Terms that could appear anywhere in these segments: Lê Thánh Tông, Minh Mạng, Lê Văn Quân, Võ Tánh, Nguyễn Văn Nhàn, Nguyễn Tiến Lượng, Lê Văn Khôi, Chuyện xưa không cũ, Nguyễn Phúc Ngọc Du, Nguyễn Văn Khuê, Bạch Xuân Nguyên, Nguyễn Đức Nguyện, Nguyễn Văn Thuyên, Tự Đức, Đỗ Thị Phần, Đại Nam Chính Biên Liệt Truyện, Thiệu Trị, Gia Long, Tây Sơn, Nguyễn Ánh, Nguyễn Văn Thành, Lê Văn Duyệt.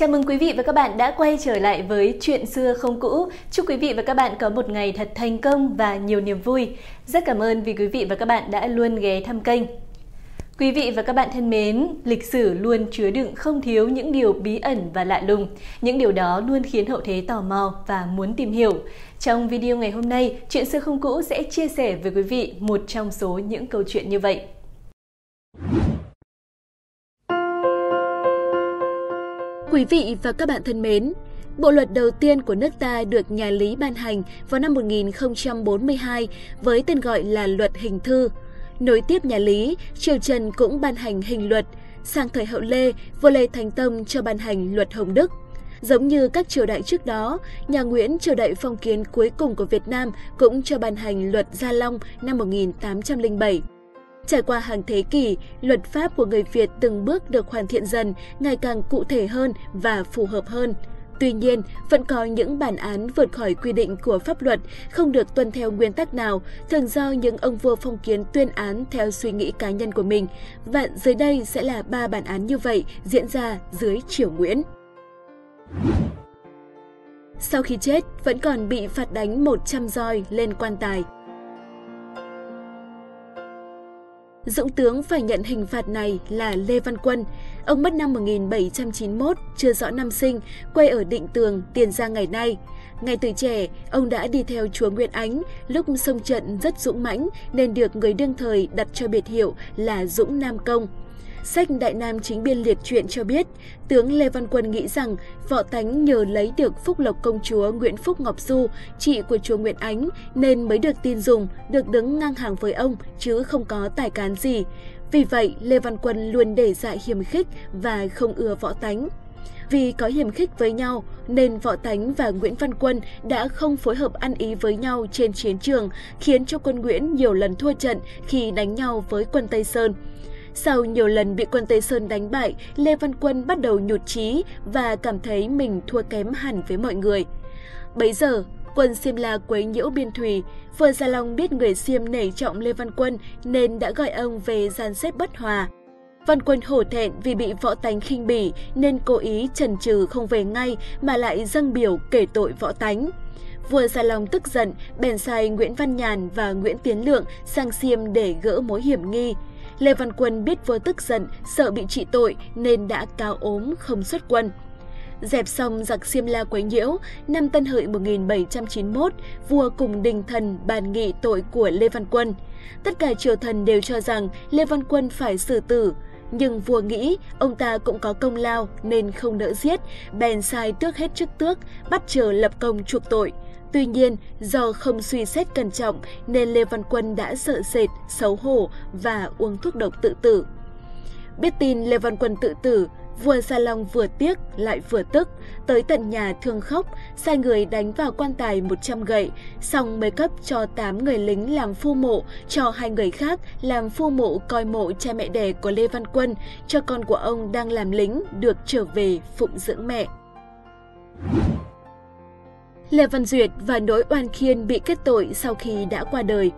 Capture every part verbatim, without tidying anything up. Chào mừng quý vị và các bạn đã quay trở lại với Chuyện xưa không cũ. Chúc quý vị và các bạn có một ngày thật thành công và nhiều niềm vui. Rất cảm ơn vì quý vị và các bạn đã luôn ghé thăm kênh. Quý vị và các bạn thân mến, lịch sử luôn chứa đựng không thiếu những điều bí ẩn và lạ lùng. Những điều đó luôn khiến hậu thế tò mò và muốn tìm hiểu. Trong video ngày hôm nay, Chuyện xưa không cũ sẽ chia sẻ với quý vị một trong số những câu chuyện như vậy. Quý vị và các bạn thân mến, bộ luật đầu tiên của nước ta được nhà Lý ban hành vào năm một nghìn không trăm bốn mươi hai với tên gọi là Luật Hình Thư. Nối tiếp nhà Lý, triều Trần cũng ban hành hình luật, sang thời hậu Lê, vua Lê Thánh Tông cho ban hành Luật Hồng Đức. Giống như các triều đại trước đó, nhà Nguyễn triều đại phong kiến cuối cùng của Việt Nam cũng cho ban hành Luật Gia Long năm một nghìn tám trăm lẻ bảy. Trải qua hàng thế kỷ, luật pháp của người Việt từng bước được hoàn thiện dần, ngày càng cụ thể hơn và phù hợp hơn. Tuy nhiên, vẫn có những bản án vượt khỏi quy định của pháp luật, không được tuân theo nguyên tắc nào, thường do những ông vua phong kiến tuyên án theo suy nghĩ cá nhân của mình. Và dưới đây sẽ là ba bản án như vậy diễn ra dưới triều Nguyễn. Sau khi chết, vẫn còn bị phạt đánh một trăm roi lên quan tài. Dũng tướng phải nhận hình phạt này là Lê Văn Quân. Ông mất năm một nghìn bảy trăm chín mươi mốt, chưa rõ năm sinh, quê ở Định Tường, Tiền Giang ngày nay. Ngay từ trẻ, ông đã đi theo chúa Nguyễn Ánh, lúc xông trận rất dũng mãnh nên được người đương thời đặt cho biệt hiệu là Dũng Nam Công. Sách Đại Nam Chính Biên Liệt Truyện cho biết, tướng Lê Văn Quân nghĩ rằng Võ Tánh nhờ lấy được phúc lộc công chúa Nguyễn Phúc Ngọc Du, chị của chúa Nguyễn Ánh, nên mới được tin dùng, được đứng ngang hàng với ông, chứ không có tài cán gì. Vì vậy, Lê Văn Quân luôn để dạy hiềm khích và không ưa Võ Tánh. Vì có hiềm khích với nhau, nên Võ Tánh và Nguyễn Văn Quân đã không phối hợp ăn ý với nhau trên chiến trường, khiến cho quân Nguyễn nhiều lần thua trận khi đánh nhau với quân Tây Sơn. Sau nhiều lần bị quân Tây Sơn đánh bại, Lê Văn Quân bắt đầu nhụt chí và cảm thấy mình thua kém hẳn với mọi người. Bấy giờ, quân Simla quấy nhiễu biên thủy, vua Gia Long biết người Xiêm nể trọng Lê Văn Quân nên đã gọi ông về dàn xếp bất hòa. Văn Quân hổ thẹn vì bị Võ Tánh khinh bỉ nên cố ý chần chừ không về ngay mà lại dâng biểu kể tội Võ Tánh. Vua Gia Long tức giận, bèn sai Nguyễn Văn Nhàn và Nguyễn Tiến Lượng sang Xiêm để gỡ mối hiểm nghi. Lê Văn Quân biết vua tức giận, sợ bị trị tội nên đã cáo ốm không xuất quân. Dẹp xong giặc Simla quấy nhiễu, năm Tân Hợi một nghìn bảy trăm chín mươi mốt, vua cùng đình thần bàn nghị tội của Lê Văn Quân. Tất cả triều thần đều cho rằng Lê Văn Quân phải xử tử, nhưng vua nghĩ ông ta cũng có công lao nên không nỡ giết, bèn sai tước hết chức tước, bắt chờ lập công chuộc tội. Tuy nhiên, do không suy xét cẩn trọng nên Lê Văn Quân đã sợ sệt, xấu hổ và uống thuốc độc tự tử. Biết tin Lê Văn Quân tự tử, vua Gia Long vừa tiếc lại vừa tức, tới tận nhà thương khóc, sai người đánh vào quan tài một trăm gậy, xong mới cấp cho tám người lính làm phu mộ, cho hai người khác làm phu mộ coi mộ cha mẹ đẻ của Lê Văn Quân, cho con của ông đang làm lính được trở về phụng dưỡng mẹ. Lê Văn Duyệt và nỗi oan khiên bị kết tội sau khi đã qua đời.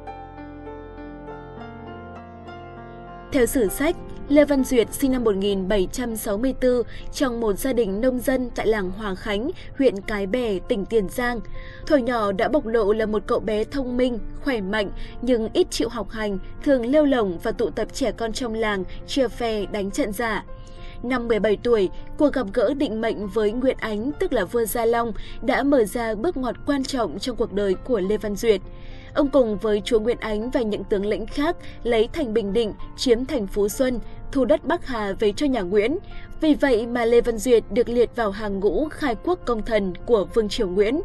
Theo sử sách, Lê Văn Duyệt sinh năm một nghìn bảy trăm sáu mươi tư trong một gia đình nông dân tại làng Hòa Khánh, huyện Cái Bè, tỉnh Tiền Giang. Thời nhỏ đã bộc lộ là một cậu bé thông minh, khỏe mạnh nhưng ít chịu học hành, thường lêu lổng và tụ tập trẻ con trong làng, chia phe đánh trận giả. Năm mười bảy tuổi, cuộc gặp gỡ định mệnh với Nguyễn Ánh, tức là vua Gia Long, đã mở ra bước ngoặt quan trọng trong cuộc đời của Lê Văn Duyệt. Ông cùng với chúa Nguyễn Ánh và những tướng lĩnh khác lấy thành Bình Định, chiếm thành Phú Xuân, thu đất Bắc Hà về cho nhà Nguyễn. Vì vậy mà Lê Văn Duyệt được liệt vào hàng ngũ khai quốc công thần của Vương triều Nguyễn.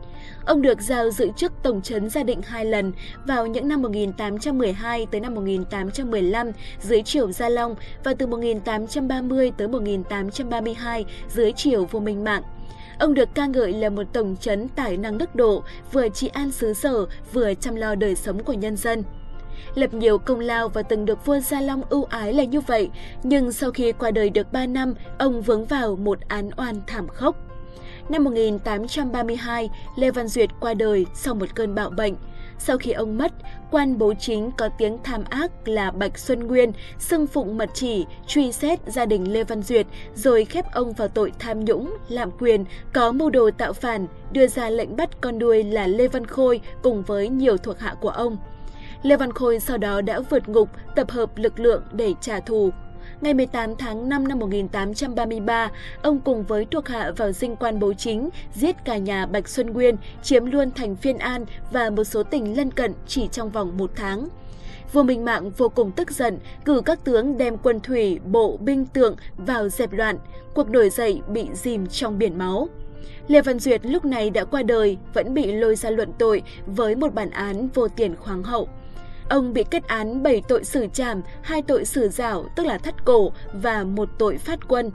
Ông được giao giữ chức tổng trấn Gia Định hai lần vào những năm một nghìn tám trăm mười hai tới năm một nghìn tám trăm mười lăm dưới triều Gia Long và từ một nghìn tám trăm ba mươi tới một nghìn tám trăm ba mươi hai dưới triều vua Minh Mạng. Ông được ca ngợi là một tổng trấn tài năng đức độ, vừa trị an xứ sở, vừa chăm lo đời sống của nhân dân. Lập nhiều công lao và từng được vua Gia Long ưu ái là như vậy, nhưng sau khi qua đời được ba năm, ông vướng vào một án oan thảm khốc. Năm một nghìn tám trăm ba mươi hai, Lê Văn Duyệt qua đời sau một cơn bạo bệnh. Sau khi ông mất, quan bố chính có tiếng tham ác là Bạch Xuân Nguyên xưng phụng mật chỉ, truy xét gia đình Lê Văn Duyệt, rồi khép ông vào tội tham nhũng, lạm quyền, có mưu đồ tạo phản, đưa ra lệnh bắt con nuôi là Lê Văn Khôi cùng với nhiều thuộc hạ của ông. Lê Văn Khôi sau đó đã vượt ngục, tập hợp lực lượng để trả thù. Ngày mười tám tháng năm năm một nghìn tám trăm ba mươi ba, ông cùng với thuộc hạ vào dinh quan bố chính, giết cả nhà Bạch Xuân Nguyên, chiếm luôn thành Phiên An và một số tỉnh lân cận chỉ trong vòng một tháng. Vua Minh Mạng vô cùng tức giận, cử các tướng đem quân thủy, bộ, binh tượng vào dẹp loạn. Cuộc nổi dậy bị dìm trong biển máu. Lê Văn Duyệt lúc này đã qua đời, vẫn bị lôi ra luận tội với một bản án vô tiền khoáng hậu. Ông bị kết án bảy tội xử trảm, hai tội xử giảo tức là thắt cổ và một tội phát quân.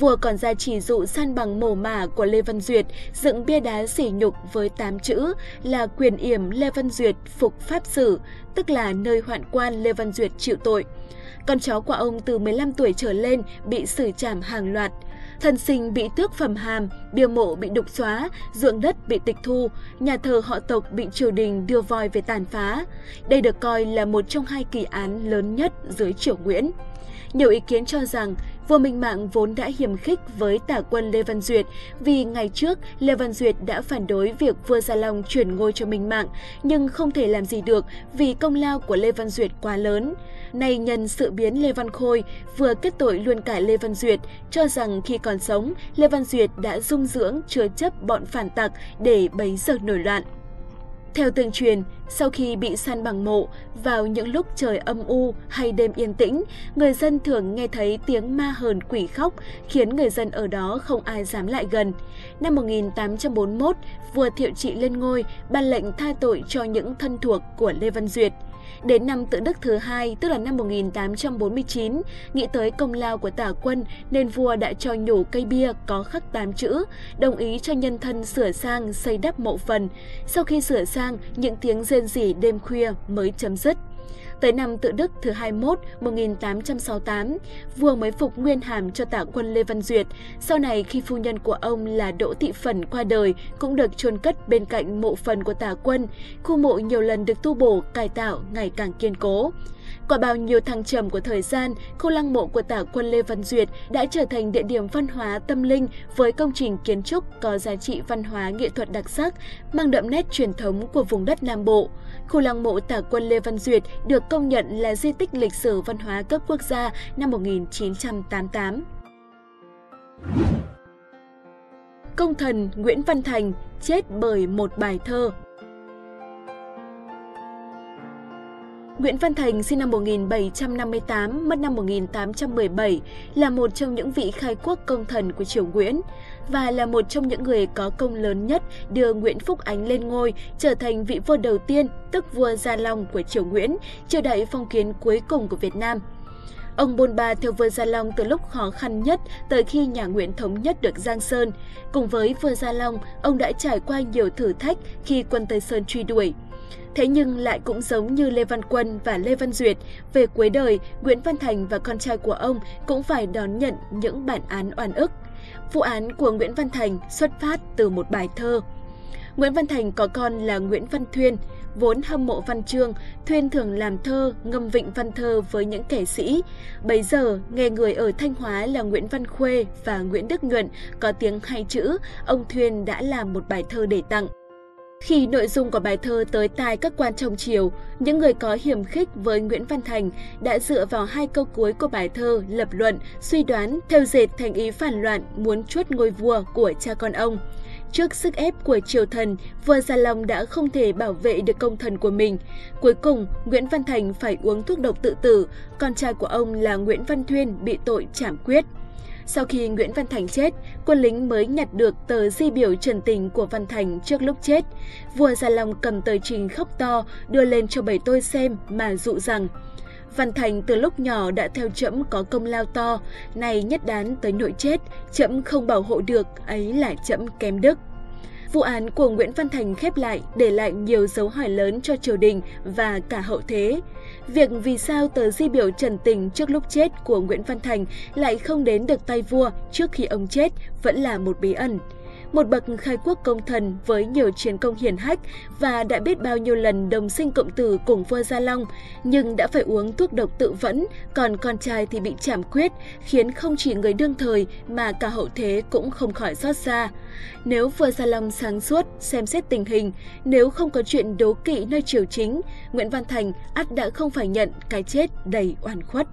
Vua còn ra chỉ dụ san bằng mồ mả của Lê Văn Duyệt, dựng bia đá sỉ nhục với tám chữ là quyền yểm Lê Văn Duyệt phục pháp xử, tức là nơi hoạn quan Lê Văn Duyệt chịu tội. Con cháu của ông từ mười lăm tuổi trở lên bị xử trảm hàng loạt. Thần sinh bị tước phẩm hàm, bia mộ bị đục xóa, ruộng đất bị tịch thu, nhà thờ họ tộc bị triều đình đưa voi về tàn phá. Đây được coi là một trong hai kỳ án lớn nhất dưới triều Nguyễn. Nhiều ý kiến cho rằng, vua Minh Mạng vốn đã hiềm khích với tả quân Lê Văn Duyệt vì ngày trước Lê Văn Duyệt đã phản đối việc vua Gia Long chuyển ngôi cho Minh Mạng, nhưng không thể làm gì được vì công lao của Lê Văn Duyệt quá lớn. Nay nhân sự biến Lê Văn Khôi vừa kết tội luôn cả Lê Văn Duyệt, cho rằng khi còn sống, Lê Văn Duyệt đã dung dưỡng chứa chấp bọn phản tặc để bấy giờ nổi loạn. Theo tương truyền, sau khi bị san bằng mộ, vào những lúc trời âm u hay đêm yên tĩnh, người dân thường nghe thấy tiếng ma hờn quỷ khóc, khiến người dân ở đó không ai dám lại gần. Năm một nghìn tám trăm bốn mươi mốt, vua Thiệu Trị lên ngôi, ban lệnh tha tội cho những thân thuộc của Lê Văn Duyệt. Đến năm Tự Đức thứ hai, tức là năm một nghìn tám trăm bốn mươi chín, nghĩ tới công lao của tả quân nên vua đã cho nhổ cây bia có khắc tám chữ, đồng ý cho nhân thân sửa sang xây đắp mộ phần. Sau khi sửa sang, những tiếng rên rỉ đêm khuya mới chấm dứt. Tới năm Tự Đức thứ hai mươi mốt, một nghìn tám trăm sáu mươi tám, vua mới phục nguyên hàm cho tả quân Lê Văn Duyệt. Sau này khi phu nhân của ông là Đỗ Thị Phần qua đời, cũng được chôn cất bên cạnh mộ phần của tả quân. Khu mộ nhiều lần được tu bổ, cải tạo ngày càng kiên cố. Qua bao nhiêu thăng trầm của thời gian, khu lăng mộ của tả quân Lê Văn Duyệt đã trở thành địa điểm văn hóa tâm linh với công trình kiến trúc có giá trị văn hóa nghệ thuật đặc sắc, mang đậm nét truyền thống của vùng đất Nam Bộ. Khu lăng mộ tả quân Lê Văn Duyệt được công nhận là di tích lịch sử văn hóa cấp quốc gia năm một nghìn chín trăm tám mươi tám. Công thần Nguyễn Văn Thành chết bởi một bài thơ. Nguyễn Văn Thành sinh năm một nghìn bảy trăm năm mươi tám, mất năm một nghìn tám trăm mười bảy, là một trong những vị khai quốc công thần của triều Nguyễn và là một trong những người có công lớn nhất đưa Nguyễn Phúc Ánh lên ngôi, trở thành vị vua đầu tiên, tức vua Gia Long của triều Nguyễn, triều đại phong kiến cuối cùng của Việt Nam. Ông bôn ba theo vua Gia Long từ lúc khó khăn nhất tới khi nhà Nguyễn thống nhất được Giang Sơn. Cùng với vua Gia Long, ông đã trải qua nhiều thử thách khi quân Tây Sơn truy đuổi. Thế nhưng lại cũng giống như Lê Văn Quân và Lê Văn Duyệt, về cuối đời, Nguyễn Văn Thành và con trai của ông cũng phải đón nhận những bản án oan ức. Vụ án của Nguyễn Văn Thành xuất phát từ một bài thơ. Nguyễn Văn Thành có con là Nguyễn Văn Thuyên. Vốn hâm mộ văn chương, Thuyên thường làm thơ, ngâm vịnh văn thơ với những kẻ sĩ. Bấy giờ, nghe người ở Thanh Hóa là Nguyễn Văn Khuê và Nguyễn Đức Nguyện có tiếng hay chữ, ông Thuyên đã làm một bài thơ để tặng. Khi nội dung của bài thơ tới tai các quan trong triều, những người có hiềm khích với Nguyễn Văn Thành đã dựa vào hai câu cuối của bài thơ lập luận, suy đoán, theo dệt thành ý phản loạn muốn chuốt ngôi vua của cha con ông. Trước sức ép của triều thần, vua Gia Long đã không thể bảo vệ được công thần của mình. Cuối cùng, Nguyễn Văn Thành phải uống thuốc độc tự tử, con trai của ông là Nguyễn Văn Thuyên bị tội trảm quyết. Sau khi Nguyễn Văn Thành chết, quân lính mới nhặt được tờ di biểu trần tình của Văn Thành trước lúc chết. Vua Gia Long cầm tờ trình khóc to, đưa lên cho bầy tôi xem mà dụ rằng: Văn Thành từ lúc nhỏ đã theo trẫm có công lao to, nay nhất đán tới nỗi chết, trẫm không bảo hộ được, ấy là trẫm kém đức. Vụ án của Nguyễn Văn Thành khép lại, để lại nhiều dấu hỏi lớn cho triều đình và cả hậu thế. Việc vì sao tờ di biểu trần tình trước lúc chết của Nguyễn Văn Thành lại không đến được tay vua trước khi ông chết vẫn là một bí ẩn. một bậc khai quốc công thần với nhiều chiến công hiển hách và đã biết bao nhiêu lần đồng sinh cộng tử cùng vua Gia Long, nhưng đã phải uống thuốc độc tự vẫn, còn con trai thì bị trảm quyết, khiến không chỉ người đương thời mà cả hậu thế cũng không khỏi xót xa. Nếu vua Gia Long sáng suốt, xem xét tình hình, nếu không có chuyện đố kỵ nơi triều chính, Nguyễn Văn Thành ắt đã không phải nhận cái chết đầy oan khuất.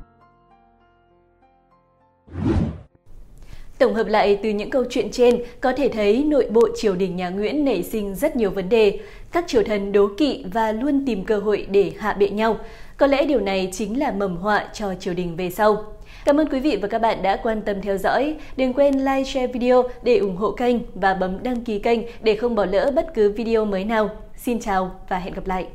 Tổng hợp lại từ những câu chuyện trên, có thể thấy nội bộ triều đình nhà Nguyễn nảy sinh rất nhiều vấn đề. Các triều thần đố kỵ và luôn tìm cơ hội để hạ bệ nhau. Có lẽ điều này chính là mầm họa cho triều đình về sau. Cảm ơn quý vị và các bạn đã quan tâm theo dõi. Đừng quên like, share video để ủng hộ kênh và bấm đăng ký kênh để không bỏ lỡ bất cứ video mới nào. Xin chào và hẹn gặp lại!